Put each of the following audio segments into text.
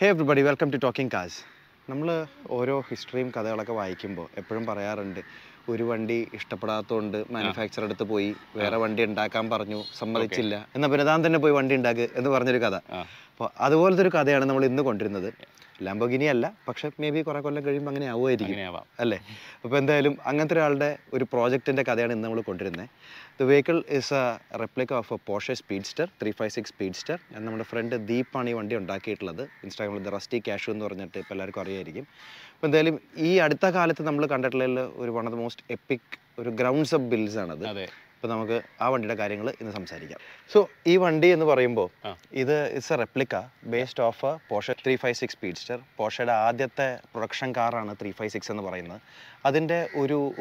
Hey everybody, welcome to talking cars. നമ്മൾ ഓരോ ഹിസ്റ്ററിയും കഥകളൊക്കെ വായിക്കുമ്പോൾ എപ്പോഴും പറയാറുണ്ട്, ഒരു വണ്ടി ഇഷ്ടപ്പെടാത്തതുകൊണ്ട് മാനുഫാക്ചർ അടുത്ത് പോയി വേറെ വണ്ടി ഉണ്ടാക്കാൻ പറഞ്ഞു, സമ്മതിച്ചില്ല, എന്നാൽ പിന്നതാൻ തന്നെ പോയി വണ്ടി ഉണ്ടാക്കുക എന്ന് പറഞ്ഞൊരു കഥ. അപ്പോൾ അതുപോലത്തെ ഒരു കഥയാണ് നമ്മൾ ഇന്ന് കൊണ്ടിരുന്നത്. ലാംബോർഗിനി അല്ല, പക്ഷെ മേ ബി കുറേ കൊല്ലം കഴിയുമ്പോൾ അങ്ങനെ ആവുമായിരിക്കും, അല്ലേ? അപ്പോൾ എന്തായാലും അങ്ങനത്തെ ഒരാളുടെ ഒരു പ്രോജക്റ്റിൻ്റെ കഥയാണ് ഇന്ന് നമ്മൾ കൊണ്ടിരുന്നത്. The vehicle is a replica of a Porsche speedster, 356 speedster. അത് നമ്മുടെ ഫ്രണ്ട് ദീപാണ് ഈ വണ്ടി ഉണ്ടാക്കിയിട്ടുള്ളത്. ഇൻസ്റ്റാഗ്രാമിൽ ഡസ്റ്റി കാഷ്യൂ എന്ന് പറഞ്ഞിട്ട് ഇപ്പോൾ എല്ലാവർക്കും അറിയായിരിക്കും. അപ്പോൾ എന്തായാലും ഈ അടുത്ത കാലത്ത് നമ്മൾ കണ്ടിട്ടുള്ള ഒരു one of the most epic ഒരു ഗ്രൗണ്ട്സ് ഓഫ് ബിൽസ് ആണത്. അപ്പോൾ നമുക്ക് ആ വണ്ടിയുടെ കാര്യങ്ങൾ ഇന്ന് സംസാരിക്കാം. സോ ഈ വണ്ടി എന്ന് പറയുമ്പോൾ ഇത് it's a replica based of a Porsche 356 speedster. പോർഷയുടെ ആദ്യത്തെ പ്രൊഡക്ഷൻ കാറാണ് 356 എന്ന് പറയുന്നത്. അതിൻ്റെ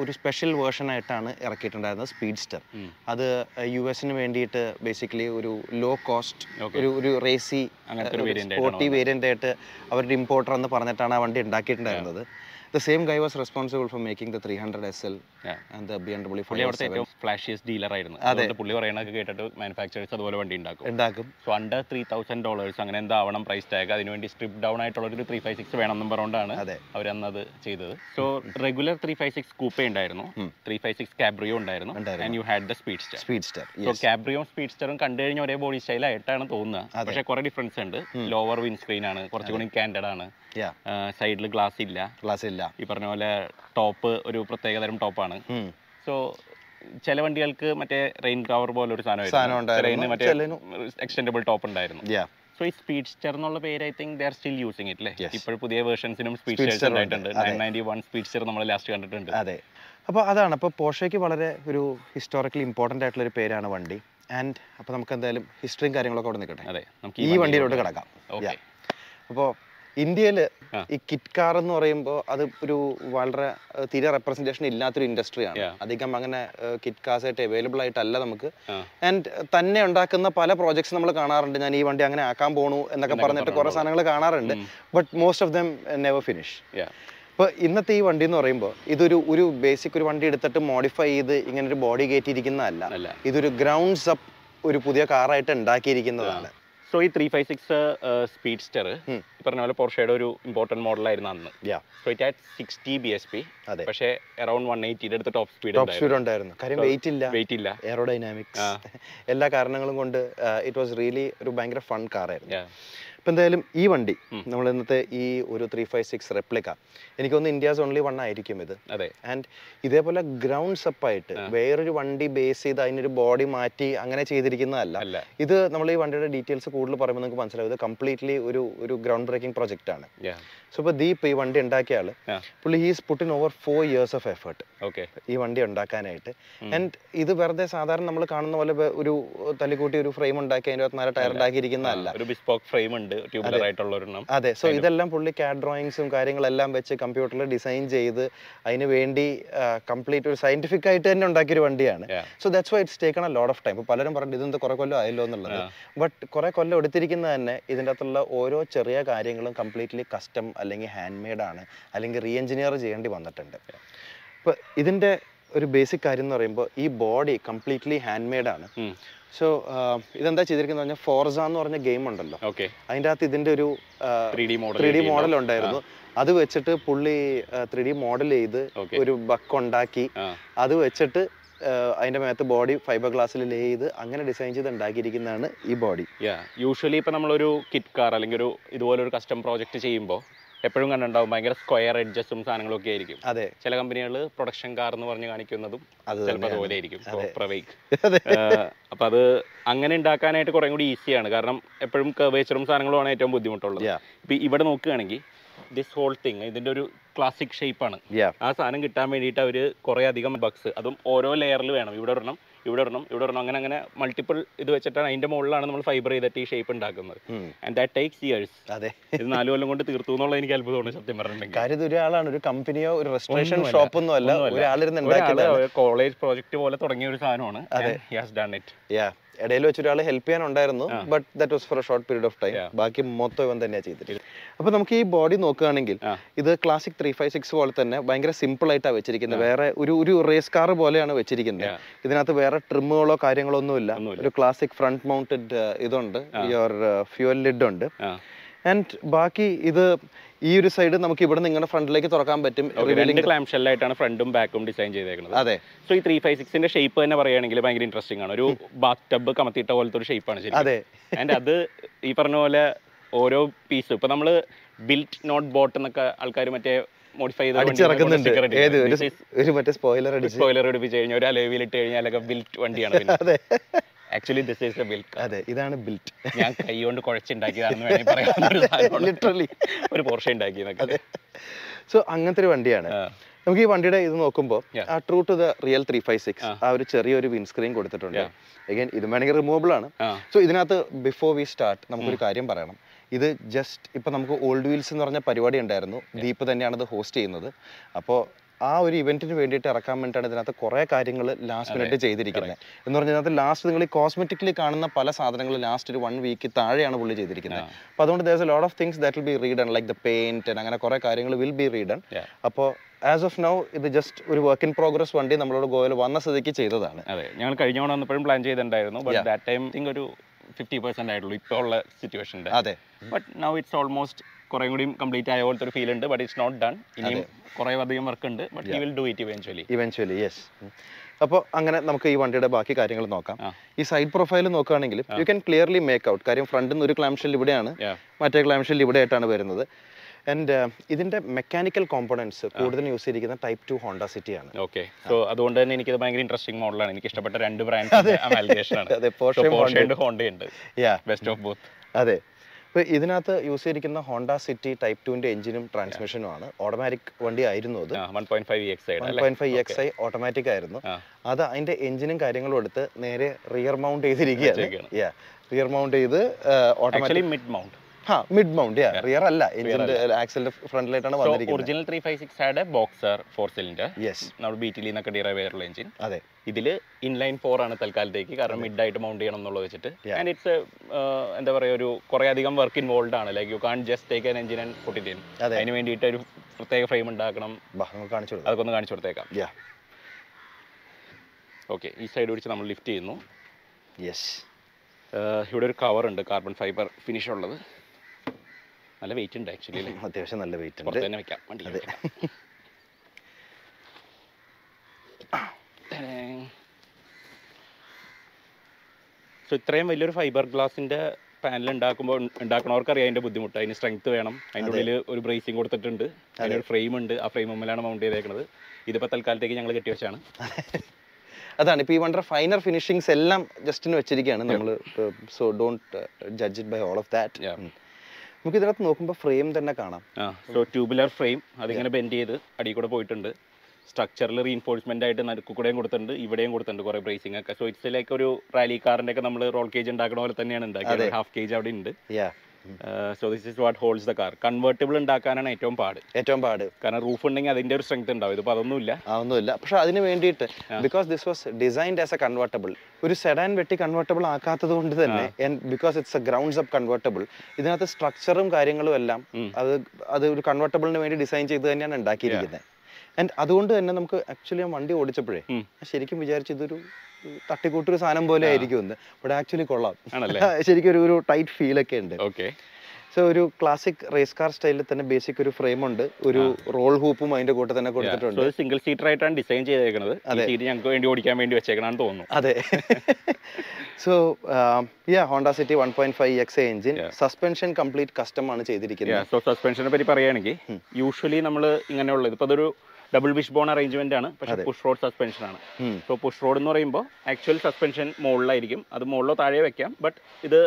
ഒരു സ്പെഷ്യൽ വേർഷനായിട്ടാണ് ഇറക്കിയിട്ടുണ്ടായിരുന്നത് സ്പീഡ്സ്റ്റർ. അത് US വേണ്ടിയിട്ട് ബേസിക്കലി ഒരു ലോ കോസ്റ്റ് ഒരു റേസി സ്പോർട്ടി വേരിയൻ്റ് ആയിട്ട് അവരുടെ ഇമ്പോർട്ടർ എന്ന് പറഞ്ഞിട്ടാണ് ആ വണ്ടി ഉണ്ടാക്കിയിട്ടുണ്ടായിരുന്നത്. The same guy was responsible for making the 300 SL and the BMW 407. Flashiest dealer ആയിരുന്നു. അതുകൊണ്ട് പുള്ളി പറയുന്നത് കേട്ടിട്ട് മാനുഫാക്ചറേഴ്സ് അതുപോലെ വണ്ടി ഉണ്ടാക്കും. സോ അണ്ടർ $3,000 അങ്ങനെ എന്താവണം പ്രൈസ് ടാഗ്, അതിനുവേണ്ടി സ്ട്രിപ്പ് ഡൗൺ ആയിട്ടുള്ള ഒരു 356 വേണം എന്നും പറഞ്ഞുകൊണ്ടാണ് അവരന്നത് ചെയ്തത്. സോ റെഗുലർ 356 കൂപ്പേ ഉണ്ടായിരുന്നു, 356 കാബ്രിയോ ഉണ്ടായിരുന്നു, and you had the speedster. So cabrio സ്പീഡ്സ്റ്ററും കണ്ടു കഴിഞ്ഞ ഒരേ ബോഡി സ്റ്റൈൽ ആയിട്ടാണ് തോന്നുന്നത്, പക്ഷെ കുറെ ഡിഫറൻസ് ഉണ്ട്. ലോവർ വിൻസ്ക്രീൻ ആണ്, കുറച്ചുകൂടി കാൻഡഡ് ആണ്, സൈഡിൽ ഗ്ലാസ് ഇല്ല, ഈ പറഞ്ഞ പോലെ ടോപ്പ് ഒരു പ്രത്യേക തരം ടോപ്പാണ്. സോ ചില വണ്ടികൾക്ക് മറ്റേ റെയിൻ കവർ പോലെ ഒരു സാധനം എക്സ്റ്റൻഡബിൾ ടോപ്പ് ഉണ്ടായിരുന്നു. സോ ഈ സ്പീഡ്സ്റ്റർ എന്നുള്ള പേര് I think they are still using it, അല്ലേ? ഇപ്പോൾ പുതിയ വേർഷൻസിനും സ്പീഡ്സ്റ്റർ ആയിട്ടുണ്ട്. 991 സ്പീഡ്സ്റ്റർ നമ്മൾ ലാസ്റ്റ് കണ്ടിട്ടുണ്ട്. അതെ, അപ്പോൾ അതാണ്. അപ്പോൾ പോർഷെക്ക് വളരെ ഒരു ഹിസ്റ്റോറിക്കലി ഇമ്പോർട്ടൻ്റ് ആയിട്ടുള്ള ഒരു പേരാണ് വണ്ടി. ആൻഡ് അപ്പോൾ നമുക്ക് എന്തായാലും ഹിസ്റ്ററിയും കാര്യങ്ങളൊക്കെ അവിടെ നിൽക്കട്ടെ. അതെ, നമുക്ക് ഈ വണ്ടിയിലോട്ട് കിടക്കാം. ഓക്കെ, അപ്പോൾ ഇന്ത്യയിൽ ഈ കിറ്റ് കാർ എന്ന് പറയുമ്പോൾ അത് ഒരു വളരെ തീരെ റെപ്രസെൻറ്റേഷൻ ഇല്ലാത്തൊരു ഇൻഡസ്ട്രിയാണ്. അധികം അങ്ങനെ കിറ്റ് കാർസ് ആയിട്ട് അവൈലബിൾ ആയിട്ടല്ല നമുക്ക്. ആൻഡ് തന്നെ ഉണ്ടാക്കുന്ന പല പ്രോജക്ട്സ് നമ്മൾ കാണാറുണ്ട്. ഞാൻ ഈ വണ്ടി അങ്ങനെ ആക്കാൻ പോണു എന്നൊക്കെ പറഞ്ഞിട്ട് കുറേ സാധനങ്ങൾ കാണാറുണ്ട്, but most of them never finish. ഇപ്പോൾ ഇന്നത്തെ ഈ വണ്ടി എന്ന് പറയുമ്പോൾ ഇതൊരു ഒരു ബേസിക് ഒരു വണ്ടി എടുത്തിട്ട് മോഡിഫൈ ചെയ്ത് ഇങ്ങനെ ഒരു ബോഡി കയറ്റിയിരിക്കുന്നതല്ല, ഇതൊരു ഗ്രൗണ്ട്സ് അപ്പ് ഒരു പുതിയ കാറായിട്ട് ഉണ്ടാക്കിയിരിക്കുന്നതാണ്. സോ ഈ 356 സ്പീഡ്സ്റ്റർ ഈ പറഞ്ഞ പോലെ പോർഷയുടെ ഒരു ഇമ്പോർട്ടൻറ്റ് മോഡലായിരുന്നു അന്ന്. സോ ഇറ്റ് ഹാഡ് 60 BSP, പക്ഷേ അറൌണ്ട് 180 അടുത്ത് ടോപ്പ് സ്പീഡ് ഉണ്ടായിരുന്നു. കാര്യം വെയിറ്റ് ഇല്ല, എയറോഡൈനാമിക്സ്, എല്ലാ കാരണങ്ങളും കൊണ്ട് ഇറ്റ് വാസ് റിയലി ഒരു ഭയങ്കര ഫൺ കാറായിരുന്നു. ഇപ്പം എന്തായാലും ഈ വണ്ടി നമ്മൾ ഇന്നത്തെ ഈ ഒരു 356 റെപ്ലിക്ക എനിക്കൊന്ന് ഇന്ത്യാസ് ഓൺലി വൺ ആയിരിക്കും ഇത്. അതെ, ആൻഡ് ഇതേപോലെ ഗ്രൗണ്ട്സ് അപ്പ് ആയിട്ട് വേറൊരു വണ്ടി ബേസ് ചെയ്ത് അതിനൊരു ബോഡി മാറ്റി അങ്ങനെ ചെയ്തിരിക്കുന്നതല്ല ഇത്. നമ്മൾ ഈ വണ്ടിയുടെ ഡീറ്റെയിൽസ് കൂടുതൽ പറയുമ്പോൾ നമുക്ക് മനസ്സിലാവും ഇത് കംപ്ലീറ്റ്ലി ഒരു ഗ്രൗണ്ട് ബ്രേക്കിംഗ് പ്രൊജക്റ്റ് ആണ്. സോ ഇപ്പോൾ ദീപ് ഈ വണ്ടി ഉണ്ടാക്കിയ ആള്, പുള്ളി he's Putin over 4 years of effort ഈ വണ്ടി ഉണ്ടാക്കാനായിട്ട്. ആൻഡ് ഇത് വെറുതെ സാധാരണ നമ്മൾ കാണുന്ന പോലെ ഒരു തല്ലിക്കൂട്ടി ഒരു ഫ്രെയിം ഉണ്ടാക്കി അതിൻ്റെ 24 ടയർ ഉണ്ടാക്കിയിരിക്കുന്നതല്ല. അതെ, സോ ഇതെല്ലാം പുള്ളി കാഡ് ഡ്രോയിങ്സും കാര്യങ്ങളെല്ലാം വെച്ച് കമ്പ്യൂട്ടറിൽ ഡിസൈൻ ചെയ്ത് അതിന് വേണ്ടി കംപ്ലീറ്റ് ഒരു സയന്റിഫിക് ആയിട്ട് തന്നെ ഉണ്ടാക്കിയൊരു വണ്ടിയാണ്. So that's why it's taken a lot of time. ഇപ്പോൾ പലരും പറഞ്ഞിട്ട് ഇതെന്ത് കുറേ കൊല്ലം ആയല്ലോ എന്നുള്ളത്, ബട്ട് കുറേ കൊല്ലം എടുത്തിരിക്കുന്നത് തന്നെ ഇതിൻ്റെ അകത്തുള്ള ഓരോ ചെറിയ കാര്യങ്ങളും കംപ്ലീറ്റ്ലി കസ്റ്റം അല്ലെങ്കിൽ ഹാൻഡ് മെയ്ഡ് ആണ്, അല്ലെങ്കിൽ റീ എഞ്ചിനീയർ ചെയ്യേണ്ടി വന്നിട്ടുണ്ട്. ഇപ്പോൾ ഇതിൻ്റെ ഒരു ബേസിക് കാര്യം എന്ന് പറയുമ്പോൾ ഈ ബോഡി കംപ്ലീറ്റ്ലി ഹാൻഡ് മെയ്ഡ് ആണ്. സോ ഇതെന്താ ചെയ്തിരിക്കുന്നത് പറഞ്ഞാൽ ഫോർസ എന്ന് പറഞ്ഞ ഗെയിം ഉണ്ടല്ലോ, അതിൻ്റെ അകത്ത് ഇതിൻ്റെ ഒരു 3D മോഡൽ ഉണ്ടായിരുന്നു. അത് വെച്ചിട്ട് പുള്ളി 3D മോഡൽ ചെയ്ത് ഒരു ബക്ക് ഉണ്ടാക്കി, അത് വെച്ചിട്ട് അതിന്റെ മേത്ത് ബോഡി ഫൈബർ ഗ്ലാസ്സിൽ ലേ ചെയ്ത് അങ്ങനെ ഡിസൈൻ ചെയ്ത് ഉണ്ടാക്കിയിരിക്കുന്നതാണ് ഈ ബോഡി. യൂഷ്വലി ഇപ്പം നമ്മളൊരു കിറ്റ് കാർ അല്ലെങ്കിൽ ഒരു ഇതുപോലൊരു കസ്റ്റം പ്രോജക്റ്റ് ചെയ്യുമ്പോൾ എപ്പോഴും കണ്ടുണ്ടാവും ഭയങ്കര സ്ക്വയർ എഡ്ജസ്റ്റും സാധനങ്ങളും ഒക്കെ ആയിരിക്കും. അതെ, ചില കമ്പനികൾ പ്രൊഡക്ഷൻ കാർ എന്ന് പറഞ്ഞ് കാണിക്കുന്നതും ചിലപ്പോൾ അതുപോലെ ആയിരിക്കും. അപ്പം അത് അങ്ങനെ ഉണ്ടാക്കാനായിട്ട് കുറേ കൂടി ഈസിയാണ്, കാരണം എപ്പോഴും കർവേച്ചറും സാധനങ്ങളുമാണ് ഏറ്റവും ബുദ്ധിമുട്ടുള്ളത്. ഇപ്പം ഇവിടെ നോക്കുകയാണെങ്കിൽ ദിസ് ഹോൾ തിങ് ഇതിൻ്റെ ഒരു ക്ലാസിക് ഷേപ്പാണ്. ആ സാധനം കിട്ടാൻ വേണ്ടിയിട്ട് അവർ കുറേ അധികം ബക്സ്, അതും ഓരോ ലെയറിൽ വേണം, ഇവിടെ ഒരെണ്ണം അങ്ങനെ മൾട്ടിപ്പിൾ ഇത് വെച്ചിട്ടാണ് അതിന്റെ മുകളിലാണ് നമ്മൾ ഫൈബർ ചെയ്തിട്ട് ഈ ഷേപ്പ് ഉണ്ടാക്കുന്നത്. And that takes years. അതെ, ഇത് 4 കൊല്ലം കൊണ്ട് തീർത്തു എന്നുള്ളത് എനിക്ക് അത്ഭുതമാണ് സത്യം പറഞ്ഞിട്ടുണ്ടെങ്കിൽ. കാര്യം ഇതൊരാളാണ്, ഒരു കമ്പനിയോ ഒരു റെസ്റ്റോറേഷൻ ഷോപ്പ് ഒന്നും അല്ല, ഒരാള് കോളേജ് പ്രോജക്ട് പോലെ തുടങ്ങിയ ഒരു സാധനമാണ്. അതെ, ഹി ഹാസ് ഡൺ ഇറ്റ്. ഇടയിൽ വെച്ചൊരാൾ ഹെൽപ്പ് ചെയ്യാനുണ്ടായിരുന്നു, but that was for a short period of time. ബാക്കി മൊത്തം ഇവൻ തന്നെയാണ് ചെയ്തിട്ട്. അപ്പോൾ നമുക്ക് ഈ ബോഡി നോക്കുകയാണെങ്കിൽ ഇത് ക്ലാസിക് 356 പോലെ തന്നെ ഭയങ്കര സിമ്പിൾ ആയിട്ടാണ് വെച്ചിരിക്കുന്നത്. വേറെ ഒരു റേസ് കാർ പോലെയാണ് വെച്ചിരിക്കുന്നത്. ഇതിനകത്ത് വേറെ ട്രിമ്മുകളോ കാര്യങ്ങളോ ഒന്നുമില്ല. ഒരു ക്ലാസിക് ഫ്രണ്ട് മൗണ്ടഡ് ഇതുണ്ട്, ഫ്യൂൽ ലിഡ് ഉണ്ട്. ആൻഡ് ബാക്കി ഇത് ഈ ഒരു സൈഡ് നമുക്ക് ഇവിടെ നിന്ന് ഇങ്ങനെ ഫ്രണ്ടിലേക്ക് തുറക്കാൻ പറ്റും. ക്ലാം ഷെല്ലായിട്ടാണ് ഫ്രണ്ടും ബാക്കും ഡിസൈൻ ചെയ്തേക്കുന്നത്. അതെ, സോ ഈ 356-ന്റെ ഷേപ്പ് തന്നെ പറയുകയാണെങ്കിൽ ഭയങ്കര ഇൻട്രസ്റ്റിംഗ് ആണ്. ഒരു ബാത്ത് ടബ് കമത്തിയിട്ട പോലത്തെ ഒരു ഷേപ്പാണ്. അതെ, ആൻഡ് അത് ഈ പറഞ്ഞ പോലെ ഓരോ പീസും ഇപ്പൊ നമ്മള് ബിൽറ്റ് നോട്ട് ബോട്ട് എന്നൊക്കെ ആൾക്കാർ മറ്റേ മോഡിഫൈ ചെയ്ത് സ്പോയിലർ അടിപ്പിച്ച് കഴിഞ്ഞാൽ ഒരു അലോയിലിട്ട് കഴിഞ്ഞാലൊക്കെ ബിൽറ്റ് വണ്ടിയാണ്. Actually, this is the built car. അതെ, ഇതാണ് ബിൽറ്റ്. ഞാൻ കൈ കൊണ്ട് കുഴച്ചുണ്ടാക്കിയതാണെന്ന് വേണമെങ്കിൽ പറയാം. ലിറ്ററലി ഒരു പോർഷെ ഉണ്ടാക്കിയതൊക്കെ. സോ അങ്ങനത്തെ ഒരു വണ്ടിയാണ്. നമുക്ക് ഈ വണ്ടിയുടെ ഇത് നോക്കുമ്പോൾ ആ ട്രൂ ടു ദ റിയൽ 356 ആ ഒരു ചെറിയൊരു വിൻസ്ക്രീൻ കൊടുത്തിട്ടുണ്ട്. അഗൈൻ ഇത് വേണമെങ്കിൽ റിമൂവബിൾ ആണ്. സോ ഇതിനകത്ത് ബിഫോർ വി സ്റ്റാർട്ട് നമുക്കൊരു കാര്യം പറയണം. ഇത് ജസ്റ്റ് ഇപ്പം നമുക്ക് ഓൾഡ് വീൽസ് എന്ന് പറഞ്ഞ പരിപാടി ഉണ്ടായിരുന്നു. ദീപ് തന്നെയാണ് ഇത് ഹോസ്റ്റ് ചെയ്യുന്നത്. അപ്പോൾ ആ ഒരു ഇവന്റിന് വേണ്ടിയിട്ട് ഇറക്കാൻ വേണ്ടിയിട്ടാണ് ഇതിനകത്ത് കുറേ കാര്യങ്ങൾ ലാസ്റ്റ് മിനിറ്റ് ചെയ്തിരിക്കുന്നത് എന്ന് പറഞ്ഞാൽ ഇതിനകത്ത് ലാസ്റ്റ് നിങ്ങൾ ഈ കോസ്മെറ്റിക്കലി കാണുന്ന പല സാധനങ്ങൾ ലാസ്റ്റ് ഒരു 1 വീക്ക് താഴെയാണ് പുള്ളി ചെയ്തിരിക്കുന്നത്. അപ്പോൾ അതുകൊണ്ട് there's a lot of things that will be redone like the paint, അങ്ങനെ കുറേ കാര്യങ്ങൾ വിൽ ബി റീഡൺ. അപ്പോൾ ആസ് ഓഫ് നൗ ഇത് ജസ്റ്റ് ഒരു വർക്ക് ഇൻ പ്രോഗ്രസ് വണ്ടി നമ്മളോട് ഗോവയിൽ വന്ന സ്ഥിതിക്ക് ചെയ്തതാണ്. അതെ, ഞങ്ങൾ കഴിഞ്ഞ തവണ വന്നപ്പോഴും പ്ലാൻ ചെയ്തിട്ടുണ്ടായിരുന്നു. ബട്ട് ദാറ്റ് ടൈം തിങ്ക് ഒരു 50% ആയിട്ടുള്ളൂ ഇപ്പോൾ ഉള്ള സിറ്റുവേഷൻ്റെ. അതെ, ബട്ട് നൗ ഇറ്റ്സ് ഓൾമോസ്റ്റ് കുറേ കൂടി കംപ്ലീറ്റ് ആയ പോലത്തെ ഒരു ഫീൽ ഉണ്ട്. But it's not done. ഇനിയും കുറേ അധികം വർക്ക് ഉണ്ട്. But he will do it eventually. Yes. അപ്പോൾ അങ്ങനെ നമുക്ക് ഈ വണ്ടിയുടെ ബാക്കി കാര്യങ്ങൾ നോക്കാം. ഈ സൈഡ് പ്രൊഫൈൽ നോക്കുകയാണെങ്കിൽ you can clearly make out, കാര്യം ഫ്രണ്ടിൽ നിന്ന് ഒരു ക്ലാംഷെൽ ഇവിടെയാണ്, മറ്റേ ക്ലാംഷെൽ ഇവിടെ ആയിട്ടാണ് വരുന്നത്. ആൻഡ് ഇതിന്റെ മെക്കാനിക്കൽ കോമ്പണൻസ് കൂടുതൽ യൂസ് ചെയ്തിരിക്കുന്ന ടൈപ്പ് 2 ഹോണ്ട സിറ്റിയാണ്. ഓക്കെ, സോ അതുകൊണ്ട് തന്നെ എനിക്ക് ഭയങ്കര ഇൻട്രസ്റ്റിംഗ് മോഡലാണ്. എനിക്ക് ഇഷ്ടപ്പെട്ട രണ്ട് ബ്രാൻഡ് അമാൽഗേഷൻ ആണ്. അതെ, പോർഷെ ഹോണ്ട ഉണ്ട്. Yeah, best of both. അതെ, അപ്പോൾ ഇതിനകത്ത് യൂസ് ചെയ്തിരിക്കുന്ന ഹോണ്ട സിറ്റി ടൈപ്പ് 2ന്റെ എഞ്ചിനും ട്രാൻസ്മിഷനും ആണ്. ഓട്ടോമാറ്റിക് വണ്ടി ആയിരുന്നു അത്. 1.5 XI ഓട്ടോമാറ്റിക് ആയിരുന്നു അത്. അതിന്റെ എഞ്ചിനും കാര്യങ്ങളും എടുത്ത് നേരെ റിയർ മൗണ്ട് ചെയ്തിരിക്കുകയാണ്. യാ, റിയർ മൗണ്ട് ചെയ്ത് automatic mid mount. Mid mount, rear അല്ല, എഞ്ചിന്റെ ആക്സിലിന്റെ ഫ്രണ്ടിലായിട്ടാണ് വന്നിരിക്കുന്നത്. Original 356 had boxer 4 cylinder. Yes, നമ്മൾ ബിറ്റിയിൽ നിന്നൊക്കെ ഡിറൈവ് ആയിട്ടുള്ള എഞ്ചിൻ. അതെ, ഇതിൽ ഇൻലൈൻ 4 ആണ് തൽക്കാലത്തേക്ക്, കാരണം മിഡ് ആയിട്ട് മൗണ്ട് ചെയ്യണം എന്നുള്ളത് വെച്ചിട്ട്. ആൻഡ് ഇറ്റ്സ് എന്താ പറയുക, ഒരു കുറേ അധികം വർക്ക് ഇൻവോൾവ് ആണ്. Like you can't just take an engine and put it in. അതിന് വേണ്ടിയിട്ട് ഒരു പ്രത്യേക ഫ്രെയിം ഉണ്ടാക്കണം. അതൊക്കെ ഒന്ന് കാണിച്ചു കൊടുത്തേക്കാം. ഓക്കെ, ഈ സൈഡ് പിടിച്ച് നമ്മൾ ലിഫ്റ്റ് ചെയ്യുന്നു. യെസ്, ഇവിടെ ഒരു കവർ ഉണ്ട്, കാർബൺ ഫൈബർ ഫിനിഷ് ഉള്ളത്. നല്ല വെയിറ്റ് ഉണ്ട് ആക്ച്വലി. അത്യാവശ്യം നല്ല വെയിറ്റ് ഉണ്ട്. തന്നെ വെക്കാം വണ്ടി. സോ ഇത്രയും വലിയൊരു ഫൈബർ ഗ്ലാസിന്റെ പാനൽ ഉണ്ടാക്കുമ്പോൾ ഉണ്ടാക്കണവർക്കറിയാം അതിന്റെ ബുദ്ധിമുട്ട്. അതിന് സ്ട്രെങ്ത് വേണം. അതിൻ്റെ ഉള്ളിൽ ഒരു ബ്രേസിങ് കൊടുത്തിട്ടുണ്ട്. അതിനൊരു ഫ്രെയിം ഉണ്ട്. ആ ഫ്രെയിമിലാണ് മൗണ്ട് ചെയ്തേക്കുന്നത്. ഇതിപ്പോൾ തൽക്കാലത്തേക്ക് ഞങ്ങൾ കെട്ടി വെച്ചാണ്. അതാണ് ഇപ്പോൾ ഈ വണ്ടിയുടെ ഫൈനർ ഫിനിഷിങ്സ് എല്ലാം ജസ്റ്റിന് വെച്ചിരിക്കുകയാണ് നമ്മൾ. So don't judge it by all of that. നമുക്ക് ഇതിനകത്ത് നോക്കുമ്പോൾ ഫ്രെയിം തന്നെ കാണാം. സോ ട്യൂബുലർ ഫ്രെയിം അതിങ്ങനെ ബെൻഡ് ചെയ്ത് അടി കൂടെ പോയിട്ടുണ്ട്. സ്ട്രക്ചറിൽ റീൻഫോഴ്സ്മെന്റ് ആയിട്ട് നടുക്കൂടെയും കൊടുത്തിട്ടുണ്ട്, ഇവിടെയും കൊടുത്തിട്ടുണ്ട് കുറേ ബ്രേസിംഗ് ഒക്കെ. സോ ഇറ്റ്സ് ലൈക്ക് ഒരു റാലി കാറിന്റെ ഒക്കെ നമ്മൾ റോൾ കേജ് ഉണ്ടാക്കുന്ന പോലെ തന്നെയാണ് ഉണ്ടാക്കിയത്. ഹാഫ് കേജ് അവിടെ ഉണ്ട്. So this is what holds the car. Convertible ഉണ്ടാക്കാനാണ് ഏറ്റവും പാട് കാരണം റൂഫ് ഉണ്ടെങ്കിൽ അതിന്റെ ഒരു സ്ട്രെങ്ത് ഉണ്ടാവും. ഇതിപ്പോൾ അതൊന്നുമില്ല. പക്ഷെ അതിന് വേണ്ടിയിട്ട് because this was designed as a convertible, ഒരു സെഡാൻ വെട്ടി കൺവേർട്ടബിൾ ആക്കാത്തത് കൊണ്ട് തന്നെ, because it's a grounds up convertible, ഇതിനകത്ത് സ്ട്രക്ചറും കാര്യങ്ങളും എല്ലാം അത് ഒരു കൺവേർട്ടബിളിന് വേണ്ടി ഡിസൈൻ ചെയ്ത് തന്നെയാണ് ഉണ്ടാക്കിയിരിക്കുന്നത്. ആൻഡ് അതുകൊണ്ട് തന്നെ നമുക്ക് ആക്ച്വലി ആ വണ്ടി ഓടിച്ചപ്പോഴേ ശരിക്കും വിചാരിച്ചു ഇതൊരു തട്ടിക്കൂട്ടൊരു സാധനം പോലെ ആയിരിക്കും. ഇവിടെ ആക്ച്വലി കൊള്ളാം. ശരിക്കും ഒരു ടൈറ്റ് ഫീലൊക്കെ ഉണ്ട്. ഓക്കെ, സോ ഒരു ക്ലാസിക് റേസ് കാർ സ്റ്റൈലിൽ തന്നെ ബേസിക് ഒരു ഫ്രെയിം ഉണ്ട്, ഒരു റോൾ ഹൂപ്പും അതിന്റെ കൂടെ തന്നെ കൊടുത്തിട്ടുണ്ട്. സിംഗിൾ സീറ്റർ ആയിട്ടാണ് ഡിസൈൻ ചെയ്തേക്കുന്നത്. അതെ, ഞങ്ങൾക്ക് വേണ്ടി ഓടിക്കാൻ വേണ്ടി വെച്ചേക്കണമെന്ന് തോന്നുന്നു. അതെ. So Honda City 1.5 XI engine. Suspension complete custom ആണ് ചെയ്തിരിക്കുന്നത്. സോ സസ്പെൻഷനെ പറ്റി പറയുകയാണെങ്കിൽ യൂഷ്വലി നമ്മൾ ഇങ്ങനെയുള്ളത് ഇപ്പോൾ അതൊരു ഡബിൾ വിഷ് ബോൺ അറേഞ്ച്മെന്റ് ആണ്, പക്ഷേ പുഷ് റോഡ് സസ്പെൻഷൻ ആണ്. സോ പുഷ് റോഡ് എന്ന് പറയുമ്പോൾ ആക്ച്വൽ സസ്പെൻഷൻ മുകളിലായിരിക്കും. അത് മുകളിലോ താഴെ വെക്കാം. ബട്ട് ഇത്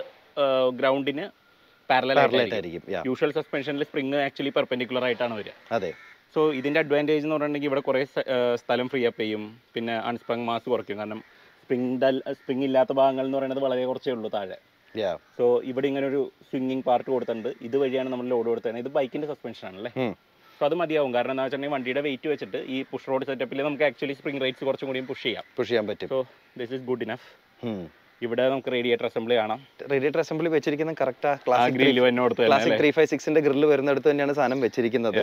ഗ്രൗണ്ടിന് പാരലൽ ആയിട്ടായിരിക്കും. യൂഷ്വൽ സസ്പെൻഷനിൽ സ്പ്രിംഗ് ആക്ച്വലി പെർപെൻഡിക്കുലർ ആയിട്ടാണ് വരിക. അതെ, സോ ഇതിന്റെ അഡ്വാൻറ്റേജ് എന്ന് പറഞ്ഞിട്ടുണ്ടെങ്കിൽ ഇവിടെ കുറേ സ്ഥലം ഫ്രീ അപ്പ് ചെയ്യും. പിന്നെ അൺസ്പ്രിംഗ് മാസ് കുറയ്ക്കും, കാരണം സ്പ്രിംഗ് ഇല്ലാത്ത ഭാഗങ്ങൾ എന്ന് പറയുന്നത് വളരെ കുറച്ചേ ഉള്ളൂ താഴെ. സോ ഇവിടെ ഇങ്ങനെ ഒരു സ്വിംഗിങ് പാർട്ട് കൊടുത്തിട്ടുണ്ട്. ഇത് വഴിയാണ് നമ്മൾ ലോഡ് കൊടുത്തത്. ഇത് ബൈക്കിന്റെ സസ്പെൻഷൻ ആണല്ലേ. സോ അത് മതിയാവും. കാരണം എന്താ വെച്ചിട്ടുണ്ടെങ്കിൽ വണ്ടിയുടെ വെയിറ്റ് വെച്ചിട്ട് ഈ പുഷ് റോഡ് സെറ്റപ്പിൽ നമുക്ക് ആക്ച്വലി സ്പ്രിംഗ് റേറ്റ്സ് കുറച്ചും കൂടി പുഷ് ചെയ്യാൻ പറ്റും. So this is good enough. ഇവിടെ നമുക്ക് റേഡിയേറ്റർ അസംബ്ലി കാണാം. റേഡിയേറ്റർ അസംബ്ലി വെച്ചിരിക്കുന്നത് കറക്റ്റ് ക്ലാസിക് 356ന്റെ ഗ്രില്ല് വരുന്നിടത്ത് തന്നെയാണ് സാധനം വെച്ചിരിക്കുന്നത്.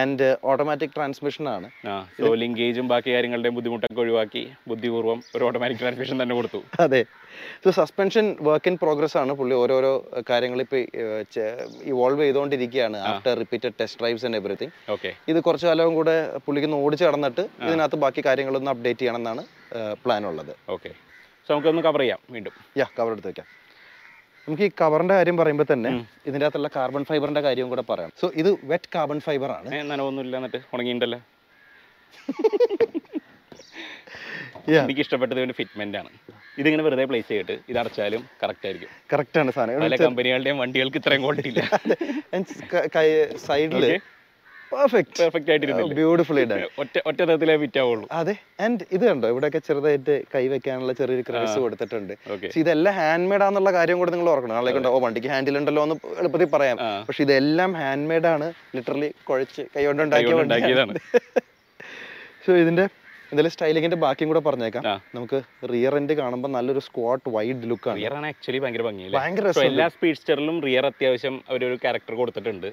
ആൻഡ് ഓട്ടോമാറ്റിക് ട്രാൻസ്മിഷൻ ആണ്. സോ ലിങ്കേജും ബാക്കി കാര്യങ്ങളുടെയും ബുദ്ധിമുട്ടൊക്കെ ഒഴിവാക്കി ബുദ്ധിപൂർവ്വം ഒരു ഓട്ടോമാറ്റിക് ട്രാൻസ്മിഷൻ തന്നെ കൊടുത്തു. അതെ. So suspension work in progress ആണ്. പുള്ളി ഓരോരോ കാര്യങ്ങൾ ഇപ്പോൾ ഇവോൾവ് ചെയ്തുകൊണ്ടിരിക്കുകയാണ് after repeated test drives and everything. Okay, ഇത് കുറച്ച് കാലവും കൂടെ പുള്ളിക്കൊന്ന് ഓടിച്ച് കടന്നിട്ട് ഇതിനകത്ത് ബാക്കി കാര്യങ്ങളൊന്ന് അപ്ഡേറ്റ് ചെയ്യണമെന്നാണ് പ്ലാൻ ഉള്ളത്. ഓക്കെ, സോ നമുക്കൊന്ന് കവർ ചെയ്യാം വീണ്ടും. യാ, കവർ എടുത്ത് വയ്ക്കാം. നമുക്ക് ഈ കവറിന്റെ കാര്യം പറയുമ്പോൾ തന്നെ ഇതിൻ്റെ അകത്തുള്ള കാർബൺ ഫൈബറിന്റെ കാര്യം കൂടെ പറയാം. സോ ഇത് വെറ്റ് കാർബൺ ഫൈബർ ആണ്. നനവൊന്നുമില്ല, എന്നിട്ട് ഉണങ്ങിയിട്ടല്ലേ. എനിക്ക് ഇഷ്ടപ്പെട്ടത് ഇതിന്റെ ഫിറ്റ്മെന്റ് ആണ്. ഇതിങ്ങനെ വെറുതെ പ്ലേസ് ചെയ്തിട്ട് ഇത് അടച്ചാലും കറക്റ്റ് ആയിരിക്കും. കറക്റ്റ് ആണ് സാധനം. പല കമ്പനികളുടെയും വണ്ടികൾക്ക് ഇത്രയും ക്വാളിറ്റി ഇല്ല. സൈഡില് പെർഫെക്റ്റ് ആയിട്ട് ബ്യൂട്ടിഫുൾ ഒറ്റ തരത്തിലേ വിറ്റാവുള്ളൂ. അതെ. ആൻഡ് ഇത് കണ്ടോ, ഇവിടെയൊക്കെ ചെറുതായിട്ട് കൈ വെക്കാനുള്ള ചെറിയൊരു ക്രേസ് കൊടുത്തിട്ടുണ്ട്. ഇതെല്ലാം ഹാൻഡ് മെയ്ഡ് ആണെന്നുള്ള കാര്യം കൂടെ നിങ്ങൾ ഓർക്കണം. ആളെ കണ്ടോ, ഓ വണ്ടിക്ക് ഹാൻഡിൽ ഉണ്ടല്ലോ എന്ന് എളുപ്പത്തിൽ പറയാം, പക്ഷെ ഇതെല്ലാം ഹാൻഡ് മെയ്ഡ് ആണ്. ലിറ്ററലി കുഴച്ച് കൈകൊണ്ടുണ്ടാക്കിയതാണ്. സോ ഇതിന്റെ എന്തായാലും സ്റ്റൈലിങ്ങിന്റെ ബാക്കിയും കൂടെ പറഞ്ഞേക്കാം. നമുക്ക് റിയർ എൻഡ് കാണുമ്പോൾ നല്ലൊരു സ്ക്വാട്ട് വൈഡ് ലുക്ക് ആണ്. റിയർ ആണ് ആക്ച്വലി ഭയങ്കര ഭംഗിയില്ല. സോ എല്ലാ സ്പീഡ്സ്റ്ററിലും റിയർ അത്യാവശ്യം അവരൊരു ക്യാരക്ടർ കൊടുത്തിട്ടുണ്ട്.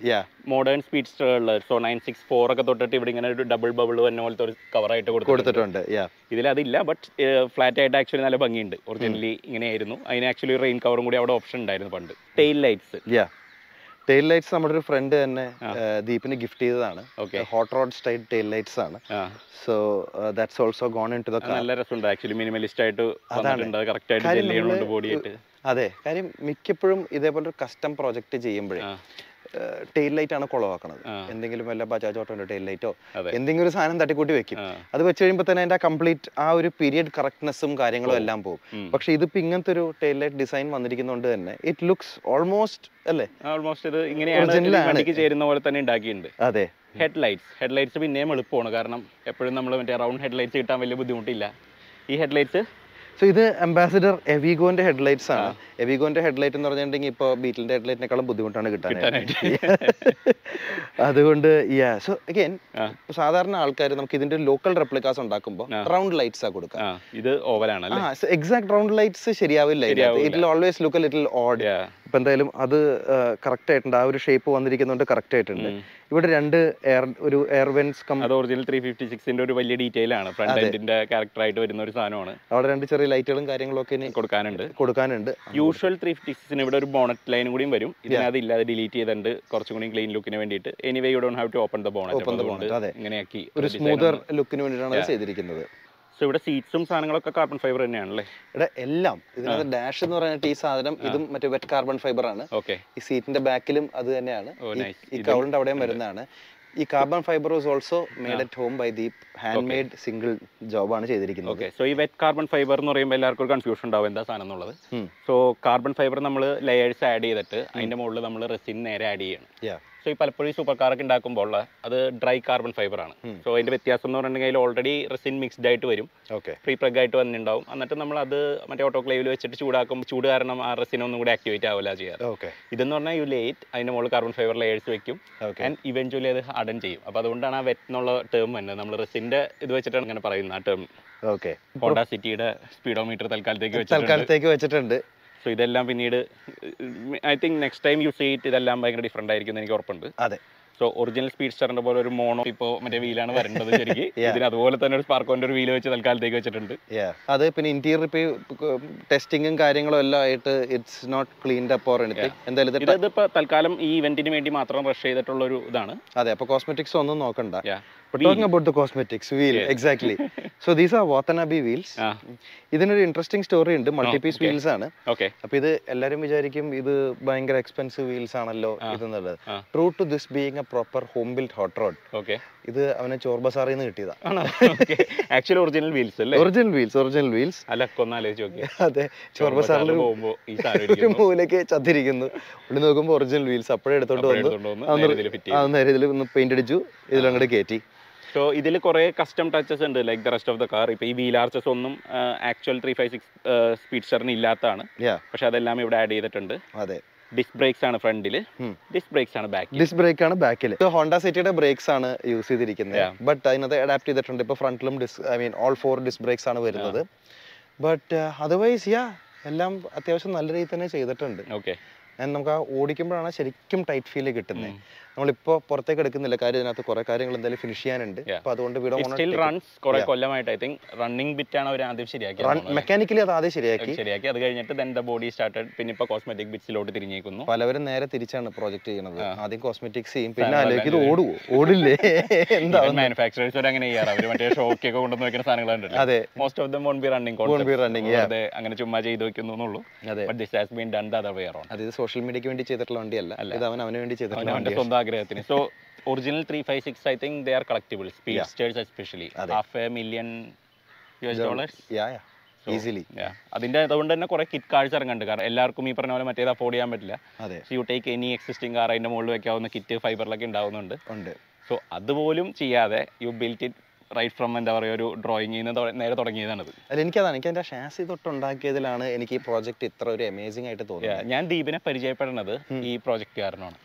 മോഡേൺ സ്പീഡ്സ്റ്ററുകളിൽ സോ 964 ഒക്കെ തൊട്ടിട്ട് ഇവിടെ ഇങ്ങനെ ഒരു ഡബിൾ ബബിൾ തന്നെ പോലത്തെ ഒരു കവറായിട്ട് കൊടുത്തിട്ടുണ്ട്. ഇതിലതില്ല, ബട്ട് ഫ്ലാറ്റ് ആയിട്ട് ആക്ച്വലി നല്ല ഭംഗിയുണ്ട്. ഒറിജിനലി ഇങ്ങനെയായിരുന്നു. അതിന് ആക്ച്വലി റെയിൻ കവറും കൂടി അവിടെ ഓപ്ഷൻ ഉണ്ടായിരുന്നു പണ്ട്. ടെയിൽ ലൈറ്റ്സ്, ടെയിൽ ലൈറ്റ്സ് നമ്മുടെ ഒരു ഫ്രണ്ട് തന്നെ ദീപിന് ഗിഫ്റ്റ് ചെയ്തതാണ്. Hot rod style tail lights ആണ്. So that's also gone into the car. നല്ല രസമുണ്ട് ആക്ച്വലി, മിനിമലിസ്റ്റ് ആയിട്ട് വന്നിട്ടുണ്ട്. കറക്റ്റ് ആയിട്ട് ജെൽ ചെയ്യുന്നുണ്ട് ബോഡിയായിട്ട്. അതെ, കാര്യം മിക്കപ്പോഴും ഇതേപോലെ ഒരു കസ്റ്റം പ്രോജക്റ്റ് ചെയ്യുമ്പോഴേ ടെയിൽ ലൈറ്റ് ആണ് കൊളവാക്കണത്. എന്തെങ്കിലും വല്ല ബജാജ് ഓട്ടോന്റെ ടെയിൽ ലൈറ്റോ എന്തെങ്കിലും ഒരു സാധനം തട്ടിക്കൂട്ടി വെക്കും. അത് വെച്ച് കഴിയുമ്പോൾ തന്നെ അതിന്റെ കംപ്ലീറ്റ് ആ ഒരു പീരിയഡ് കറക്റ്റ്നെസ്സും കാര്യങ്ങളും എല്ലാം പോകും. പക്ഷെ ഇതിപ്പോ ഇങ്ങനത്തെ ഒരു ടെയിൽ ലൈറ്റ് ഡിസൈൻ വന്നിരിക്കുന്നതുകൊണ്ട് തന്നെ ഇറ്റ് ലുക്സ് ഓൾമോസ്റ്റ് അല്ലേ, ഓൾമോസ്റ്റ് ഇത് ഇങ്ങനെയാണ് ചേരുന്ന പോലെ തന്നെ ഉണ്ടാക്കിയിട്ടുണ്ട്. അതെ. ഹെഡ് ലൈറ്റ്സ് പിന്നെയും എളുപ്പമാണ്, കാരണം എപ്പോഴും നമ്മൾ മറ്റേ റൗണ്ട് ഹെഡ് ലൈറ്റ്സ് കിട്ടാൻ വലിയ ബുദ്ധിമുട്ടില്ല ഈ ഹെഡ് ലൈറ്റ്സ്. സോ ഇത് അംബാസിഡർ എവിഗോന്റെ ഹെഡ്ലൈറ്റ്സ് ആണ്. എവിഗോന്റെ ഹെഡ്ലൈറ്റ് എന്ന് പറഞ്ഞിട്ടുണ്ടെങ്കിൽ ഇപ്പോൾ ബീറ്റിലിന്റെ ഹെഡ്ലൈറ്റിനേക്കാളും ബുദ്ധിമുട്ടാണ് കിട്ടാനായിട്ട്. അതുകൊണ്ട് സോ അഗൈൻ സാധാരണ ആൾക്കാർ നമുക്ക് ഇതിന്റെ ലോക്കൽ റെപ്ലിക്കാസ് ഉണ്ടാക്കുമ്പോൾ റൗണ്ട് ലൈറ്റ്സ് ആ കൊടുക്കുക. ഇത് ഓവലാണ്. എക്സാക്ട് റൗണ്ട് ലൈറ്റ്സ് ശരിയാവില്ല. It always look a little odd. ഇപ്പം എന്തായാലും അത് കറക്റ്റ് ആയിട്ടുണ്ട്. ആ ഒരു ഷേപ്പ് വന്നിരിക്കുന്നതുകൊണ്ട് കറക്റ്റ് ആയിട്ടുണ്ട്. ഇവിടെ രണ്ട് എയർ വെന്റ്സ് കം. അത് ഒറിജിനൽ 356ന്റെ ഒരു വലിയ ഡീറ്റെയിൽ ആണ്. ഫ്രണ്ട് എൻഡിന്റെ ക്യാരക്ടർ ആയിട്ട് വരുന്ന ഒരു സാധനമാണ്. അവിടെ രണ്ട് ചെറിയ ലൈറ്റുകളും കാര്യങ്ങളൊക്കെ കൊടുക്കാനുണ്ട്. യൂഷ്വൽ 356ന് ഇവിടെ ഒരു ബോണറ്റ് ലൈനും കൂടി വരും. ഇതിനകത്ത് ഇല്ലാതെ ഡിലീറ്റ് ചെയ്തിട്ടുണ്ട് കുറച്ചും കൂടി ക്ലീൻ ലുക്കിന് വേണ്ടിയിട്ട്. Anyway you don't have to open the bonnet. അതെ, ഇങ്ങനെയാക്കി ഒരു സ്മൂതർ ലുക്കിന് വേണ്ടിയിട്ടാണ് അത് ചെയ്തിരിക്കുന്നത്. സോ ഇവിടെ സീറ്റ്സും സാധനങ്ങളൊക്കെ കാർബൺ ഫൈബർ തന്നെയാണല്ലേ ഇവിടെ എല്ലാം. ഇതിനകത്ത് ഡാഷ് എന്ന് പറഞ്ഞിട്ട് ഈ സാധനം ഇതും മറ്റേ വെറ്റ് കാർബൺ ഫൈബർ ആണ്. ഈ സീറ്റിന്റെ ബാക്കിലും അത് തന്നെയാണ്. ഈ കൗളിന്റെ അവിടെയും വരുന്നതാണ്. ഈ carbon fibre was also made at home by Deep. Hand made single job ആണ് ചെയ്തിരിക്കുന്നത്. ഓക്കെ, സോ ഈ വെറ്റ് കാർബൺ ഫൈബർ എന്ന് പറയുമ്പോൾ എല്ലാവർക്കും കൺഫ്യൂഷൻ ഉണ്ടാവും എന്താ സാധനം എന്നുള്ളത്. സോ കാർബൺ ഫൈബർ നമ്മൾ ലെയേഴ്സ് ആഡ് ചെയ്തിട്ട് അതിന്റെ മുകളിൽ നമ്മൾ റെസിൻ നേരെ ആഡ് ചെയ്യണം. സോ ഈ പലപ്പോഴും ഈ സൂപ്പർ കാറൊക്കെ ഉണ്ടാക്കുമ്പോൾ അത് ഡ്രൈ കാർബൺ ഫൈബർ ആണ്. സോ അതിന്റെ വ്യത്യാസം എന്ന് പറഞ്ഞിട്ടുണ്ടെങ്കിൽ ഓൾറെഡി റെസിൻ മിക്സ്ഡ് ആയിട്ട് വരും. ഓക്കെ, പ്രീ പ്ലഗ് ആയിട്ട് വന്നിട്ടുണ്ടാവും. എന്നിട്ട് നമ്മൾ അത് മറ്റേ ഓട്ടോക്ലേവിൽ വെച്ചിട്ട് ചൂടാക്കുമ്പോൾ ചൂട് കാരണം ആ റെസിൻ ഒന്നും കൂടി ആക്ടിവേറ്റ് ആവില്ല ചെയ്യാറ്. ഓക്കെ, ഇതെന്ന് പറഞ്ഞാൽ യു ലേറ്റ് അതിന്റെ മുകളിൽ കാർബൺ ഫൈബർ ലെയേഴ്സ് വെക്കും ആൻഡ് ഇവൻച്വലി അത് ഹാർഡൻ ചെയ്യും. അപ്പോൾ അതുകൊണ്ടാണ് ആ വെറ്റ് എന്നുള്ള ടേം തന്നെ നമ്മൾ റെസിന്റെ ഇത് വെച്ചിട്ടാണ് അങ്ങനെ പറയുന്നത് ആ ടേം. ഓക്കെ, ഹോണ്ട സിറ്റിയുടെ സ്പീഡോമീറ്റർ തൽക്കാലത്തേക്ക് വെച്ചിട്ടുണ്ട്. സോ ഇതെല്ലാം പിന്നീട് I think next time you see it ഇതെല്ലാം ഭയങ്കര ഡിഫറെന്റ് ആയിരിക്കും എനിക്ക് ഉറപ്പുണ്ട്. അതെ. സോ ഒറിജിനൽ സ്പീഡ്സ്റ്ററിന്റെ പോലെ ഒരു മോണോ ഇപ്പോൾ മറ്റേ വീലാണ് വരേണ്ടത് ശരിക്കും. ഇതിന് അതുപോലെ തന്നെ ഒരു സ്പാർക്കോന്റെ ഒരു വീല് വെച്ച് തൽക്കാലത്തേക്ക് വെച്ചിട്ടുണ്ട്. അത് പിന്നെ ഇന്റീരിയർ ഇപ്പോൾ ടെസ്റ്റിങ്ങും കാര്യങ്ങളും എല്ലാം ആയിട്ട് it's not cleaned up or anything. എന്തായാലും ഇതിപ്പോൾ തൽക്കാലം ഈ ഇവന്റിന് വേണ്ടി മാത്രം റഷ് ചെയ്തിട്ടുള്ള ഒരു ഇതാണ്. അതെ, അപ്പോൾ കോസ്മെറ്റിക്സ് ഒന്നും നോക്കണ്ട. Talking about the cosmetics wheel, yeah. Exactly. So these are Watanabe wheels. ഇതിനൊരു ഇൻട്രസ്റ്റിംഗ് സ്റ്റോറി ഉണ്ട്. മൾട്ടിപീസ് വീൽസ് ആണ്. അപ്പൊ ഇത് എല്ലാരും വിചാരിക്കും ഇത് ഭയങ്കര എക്സ്പെൻസീവ് വീൽസ് ആണല്ലോ ഇതെന്നുള്ളത്. True to this being a proper home built hot rod. ഇത് അവനെ ചോർ ബസാറിൽ നിന്ന് കിട്ടിയതാണ്. ആക്ച്വലി ഒറിജിനൽ വീൽസ് അല്ലേ? ഒറിജിനൽ വീൽസ് അല്ല, കൊന്നാലോചിച്ച് നോക്കി. അതെ, ചോർ ബസാറിൽ പോകുമ്പോൾ ഈ ഒരു മൂലയ്ക്ക് ചത്തിരിക്കുന്നു. ഉള്ളി നോക്കുമ്പോൾ ഒറിജിനൽ വീൽസ്. അപ്പോഴേ എടുത്തോണ്ട് വന്നു പെയിന്റ് അടിച്ചു ഇതിലങ്ങോട്ട് കയറ്റി. സോ ഇതിൽ കുറേ കസ്റ്റം ടച്ചസ് ഉണ്ട് like the rest of the car. ഇപ്പോൾ ഈ വീൽ ആർച്ചസ് ഒന്നും ആക്ച്വൽ 356 സ്പീഡ്സ്റ്ററിന് ഇല്ലാത്തതാണ്. പക്ഷെ അതെല്ലാം ഇവിടെ ആഡ് ചെയ്തിട്ടുണ്ട്. അതെ, ഡിസ്ക് ബ്രേക്സ് ആണ് ഫ്രണ്ടിൽ, ഡിസ്ക് ബ്രേക്ക് ആണ് ബാക്കിൽ. ഹോണ്ട സിറ്റിയുടെ ബ്രേക്സ് ആണ് യൂസ് ചെയ്തിരിക്കുന്നത്. ബട്ട് അതിനകത്ത് അഡാപ്റ്റ് ചെയ്തിട്ടുണ്ട്. ഇപ്പോൾ ഫ്രണ്ടിലും I mean all 4 disc brakes ആണ് വരുന്നത്. ബട്ട് അതർവൈസ് എല്ലാം അത്യാവശ്യം നല്ല രീതിയിൽ തന്നെ ചെയ്തിട്ടുണ്ട്. ഓക്കെ, നമുക്ക് ആ ഓടിക്കുമ്പോഴാണ് ശരിക്കും ടൈറ്റ് ഫീൽ കിട്ടുന്നത്. നമ്മളിപ്പോൾ പുറത്തേക്ക് എടുക്കുന്നില്ല, കാര്യം ഇതിനകത്ത് കുറെ കാര്യങ്ങൾ എന്തായാലും ഫിനിഷ് ചെയ്യാനുണ്ട്. അപ്പോൾ അതുകൊണ്ട് മെക്കാനിക്കലി അത് ആദ്യം ശരിയാക്കി, അത് കഴിഞ്ഞിട്ട് പലവരും നേരെ തിരിച്ചാണ് പ്രോജക്ട് ചെയ്യുന്നത്. ആദ്യം കോസ്മെറ്റിക്സ് ചെയ്യും, പിന്നെ ആലോചിക്കും ഇത് ഓടുവോ ഓടില്ലേ എന്താ. അതെ, most of them won't be running, അങ്ങനെ ചുമ്മാ ചെയ്ത് വെക്കുന്നുള്ളൂ. അതായത് സോഷ്യൽ മീഡിയക്ക് വേണ്ടി ചെയ്തിട്ടുള്ള വണ്ടിയല്ല, ഇത് അവൻ അവന് വേണ്ടി ചെയ്തിട്ടുള്ള വണ്ടിയാണ്, സ്വന്തം ആഗ്രഹത്തിന്. So original 356 I think they are collectible, speedsters especially $500,000 easily. അതിന്റെ അതുകൊണ്ട് തന്നെ കുറെ കിറ്റ് കാർഡ്സ് ഇറങ്ങുന്നുണ്ട്, കാരണം എല്ലാവർക്കും ഈ പറഞ്ഞ പോലെ മറ്റേത് അഫോർഡ് ചെയ്യാൻ പറ്റില്ല. You take any existing car, അതിന്റെ മുകളിൽ വെക്കാവുന്ന കിറ്റ് ഫൈബറിലൊക്കെ ഉണ്ടാവുന്നുണ്ട്. സോ അതുപോലും ചെയ്യാതെ you built it right from എന്താ പറയുക ഒരു ഡ്രോയിങ് നേരെ തുടങ്ങിയതാണത്. അല്ല, എനിക്ക് എൻ്റെ ഷാസി തൊട്ടുണ്ടാക്കിയതിലാണ് എനിക്ക് ഈ പ്രോജക്ട് ഇത്ര ഒരു അമേസിംഗ് ആയിട്ട് തോന്നിയത്. ഞാൻ ദീപിനെ പരിചയപ്പെടുന്നത് ഈ പ്രോജക്ട് കാരണമാണ്.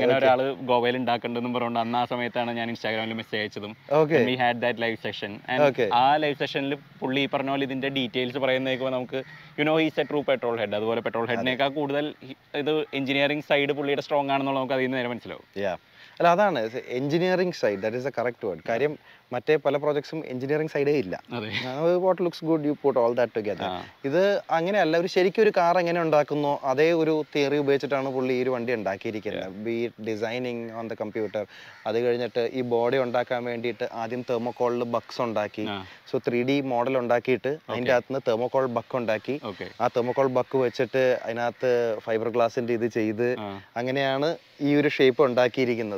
ഇങ്ങനെ ഒരാൾ ഗോവയിൽ ഉണ്ടാക്കേണ്ടതെന്ന് പറഞ്ഞുകൊണ്ട് അന്ന് ആ സമയത്താണ് ഞാൻ ഇൻസ്റ്റാഗ്രാമിൽ മെസ്സേജ് അയച്ചതും. We had that live session. ആ ലൈവ് സെഷനിൽ പുള്ളി പറഞ്ഞ പോലെ ഇതിന്റെ ഡീറ്റെയിൽസ് പറയുന്നേക്കുമ്പോൾ നമുക്ക് you know is a true petrol head. അതുപോലെ പെട്രോൾ ഹെഡിനേക്കാൾ കൂടുതൽ ഇത് എഞ്ചിനീയറിംഗ് സൈഡ് പുള്ളിയുടെ സ്ട്രോങ് ആണെന്നുള്ളത് നമുക്ക് അതിൽ നിന്ന് നേരെ മനസ്സിലാവും. അല്ല, അതാണ് engineering side, that is a correct word. കാര്യം മറ്റേ പല പ്രോജക്ട്സും എഞ്ചിനീയറിംഗ് സൈഡേ ഇല്ല. What looks good you put all that together. ഇത് അങ്ങനെയല്ല. ഒരു ശരിക്കും ഒരു കാർ എങ്ങനെ ഉണ്ടാക്കുന്നോ അതേ ഒരു തിയറി ഉപയോഗിച്ചിട്ടാണ് പുള്ളി ഈ ഒരു വണ്ടി ഉണ്ടാക്കിയിരിക്കുന്നത്. Be designing on the computer, അത് കഴിഞ്ഞിട്ട് ഈ ബോഡി ഉണ്ടാക്കാൻ വേണ്ടിയിട്ട് ആദ്യം തെർമോക്കോളിൽ ബക്സ് ഉണ്ടാക്കി. സോ 3D മോഡൽ ഉണ്ടാക്കിയിട്ട് അതിൻ്റെ അകത്തുനിന്ന് തെർമോക്കോൾ ബക്ക് ഉണ്ടാക്കി, ആ തെർമോക്കോൾ ബക്ക് വെച്ചിട്ട് അതിനകത്ത് ഫൈബർ ഗ്ലാസിൻ്റെ ഇത് ചെയ്ത് അങ്ങനെയാണ് ഈ ഒരു ഷേപ്പ് ഉണ്ടാക്കിയിരിക്കുന്നത്.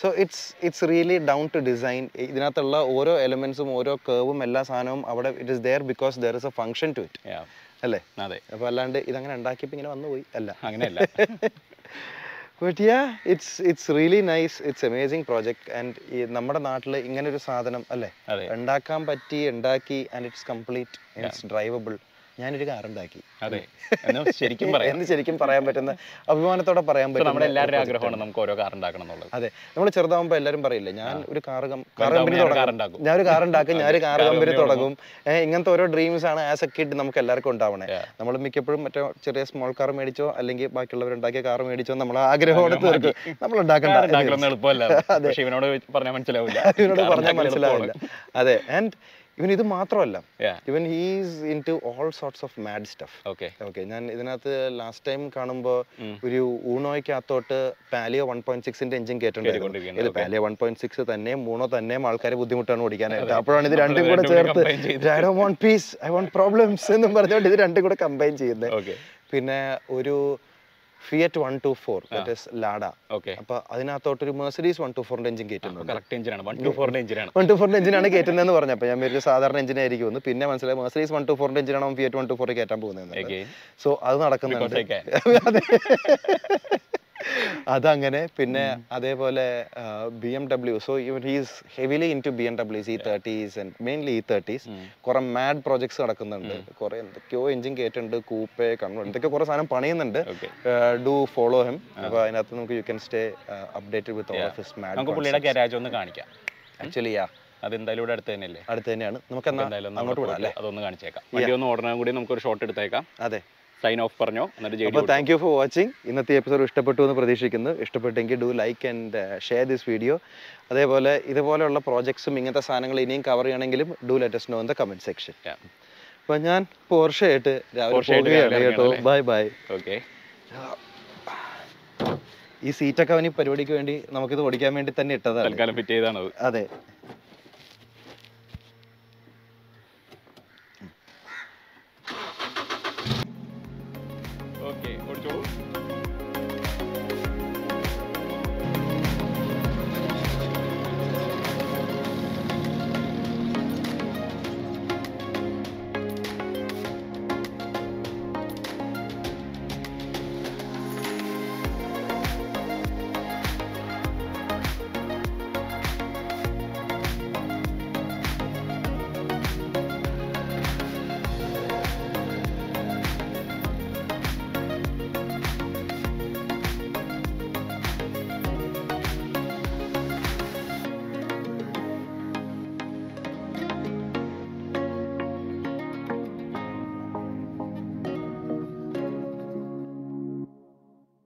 So it's really down to design. ഇതിനകത്തുള്ള ഓരോ എലമെന്റ്സും ഓരോ കർവും എല്ലാ സാധനവും അവിടെ it is there because there is a function to it, അല്ലേ? അതെ. അപ്പോൾ അല്ലാണ്ട് ഇതങ്ങനെ ഉണ്ടാക്കിയപ്പോൾ ഇങ്ങനെ വന്നുപോയി അല്ല, അങ്ങനെയല്ല. But ya it's really nice, it's amazing project. And നമ്മുടെ നാട്ടിൽ ഇങ്ങനൊരു സാധനം അല്ലേ ഉണ്ടാക്കാൻ പറ്റി, ഉണ്ടാക്കി, and it's complete, it's drivable. ഞാനൊരു കാർ ഉണ്ടാക്കി, അതെ എന്ന് ശരിക്കും പറയാൻ പറ്റുന്ന, അഭിമാനത്തോടെ പറയാൻ പറ്റും. നമ്മുടെ എല്ലാവരുടെ ആഗ്രഹമാണ് നമുക്ക് ഓരോ കാർ ഉണ്ടാക്കണം എന്നുള്ളത്. അതെ, നമ്മൾ ചെറുതാകുമ്പോൾ എല്ലാവരും പറയില്ലേ ഞാൻ ഒരു കാർ കമ്പനി തുടങ്ങും, ഞാനൊരു കാർ കമ്പനി തുടങ്ങും. ഇങ്ങനത്തെ ഓരോ ഡ്രീംസ് ആണ് ആസ് എ കിഡ് നമുക്ക് എല്ലാവർക്കും ഉണ്ടാവണേ. നമ്മൾ മിക്കപ്പോഴും മറ്റേ ചെറിയ സ്മോൾ കാർ മേടിച്ചോ അല്ലെങ്കിൽ ബാക്കിയുള്ളവരുണ്ടാക്കിയ കാർ മേടിച്ചോ നമ്മൾ ആഗ്രഹമോടെ തീർക്കും. നമ്മൾ ഉണ്ടാക്കാൻ മനസ്സിലാവില്ല. അതെ, ആൻഡ് ഇവൻ ഇത് മാത്രമല്ല, ഇവൻ he's into all sorts of mad stuff. Okay, ഞാൻ ഇതിനകത്ത് ലാസ്റ്റ് ടൈം കാണുമ്പോൾ ഒരു ഊണോയ്ക്കകത്തോട്ട് പാലിയോ 1.6ന്റെ എഞ്ചിൻ കേട്ടിട്ടുണ്ട്. ഇത് പാലിയോ 1.6 തന്നെയും മൂണോ തന്നെയും ആൾക്കാരെ ബുദ്ധിമുട്ടാണ് ഓടിക്കാനായിട്ട്. അപ്പോഴാണ് ഇത് രണ്ടും കൂടെ ചേർത്ത് I don't want peace, I want problems എന്നും പറഞ്ഞുകൊണ്ട് ഇത് രണ്ടും കൂടെ കമ്പൈൻ ചെയ്യുന്നത്. പിന്നെ ഒരു Fiat 124, that is Lada. അപ്പോൾ അതിനകത്തോട്ട് ഒരു Mercedes 124ന്റെ എഞ്ചിൻ കേറ്റുന്നുണ്ട്. കറക്റ്റ് എഞ്ചിനാണ്, 124ന്റെ എഞ്ചിനാണ് കേറ്റുന്നതെന്ന് പറഞ്ഞപ്പോൾ ഞാൻ വിചാരിച്ചു സാധാരണ എഞ്ചിനായിരിക്കും എന്ന്. പിന്നെ മനസ്സിലായി Mercedes 124ന്റെ എഞ്ചിനാണ് Fiat 124 കയറ്റാൻ പോകുന്നത്. സോ അത് നടക്കുന്നുണ്ട്, അതങ്ങനെ. പിന്നെ അതേപോലെ BMW, so he is heavily into BMWs, E30s and mainly E30s. കുറെ മാഡ് പ്രോജക്ട്സ് നടക്കുന്നുണ്ട്, കുറെ എന്തൊക്കെയോ എഞ്ചിൻ കേട്ടുണ്ട്, കൂപ്പേ കൺവേർട്ട് എന്തൊക്കെ കുറെ സാധനം പണിയുന്നുണ്ട്. Do follow him. അപ്പോൾ അതിനകത്ത് നമുക്ക് you can stay updated with all of his mad. നമുക്ക് പുള്ളിയുടെ ഗരാജ് ഒന്ന് കാണിക്കാം. ആക്ച്വലി അതെന്തായാലും അടുത്ത് തന്നെയാണ്. നമുക്ക് അങ്ങോട്ട് വിടാം അല്ലേ, അതൊന്ന് കാണിച്ചേക്കാം. ഒന്ന് ഓർഡറിനും കൂടി നമുക്ക് ഒരു ഷോട്ട് എടുത്തേക്കാം. അതെ, സൈൻ ഓഫ് പറഞ്ഞോ. അപ്പോൾ താങ്ക് യു ഫോർ വാച്ചിങ്. ഇന്നത്തെ എപ്പിസോഡ് ഇഷ്ടപ്പെട്ടു എന്ന് പ്രതീക്ഷിക്കുന്നു. ഇഷ്ടപ്പെട്ടെങ്കിൽ do like and share this video. അതേപോലെ ഇതുപോലെയുള്ള പ്രോജക്ട്സും ഇങ്ങനത്തെ സാധനങ്ങൾ ഇനിയും കവർ ചെയ്യണമെങ്കിലും do let us know in the comment section. അപ്പോൾ ഞാൻ പോർഷെ ആയിട്ട് രാവിലെ കേട്ടോ. Bye bye. ഓക്കെ, ഈ സീറ്റൊക്കെ അവന് പരിപാടിക്ക് വേണ്ടി നമുക്കിത് ഓടിക്കാൻ വേണ്ടി തന്നെ ഇട്ടതാണ്. അതെ.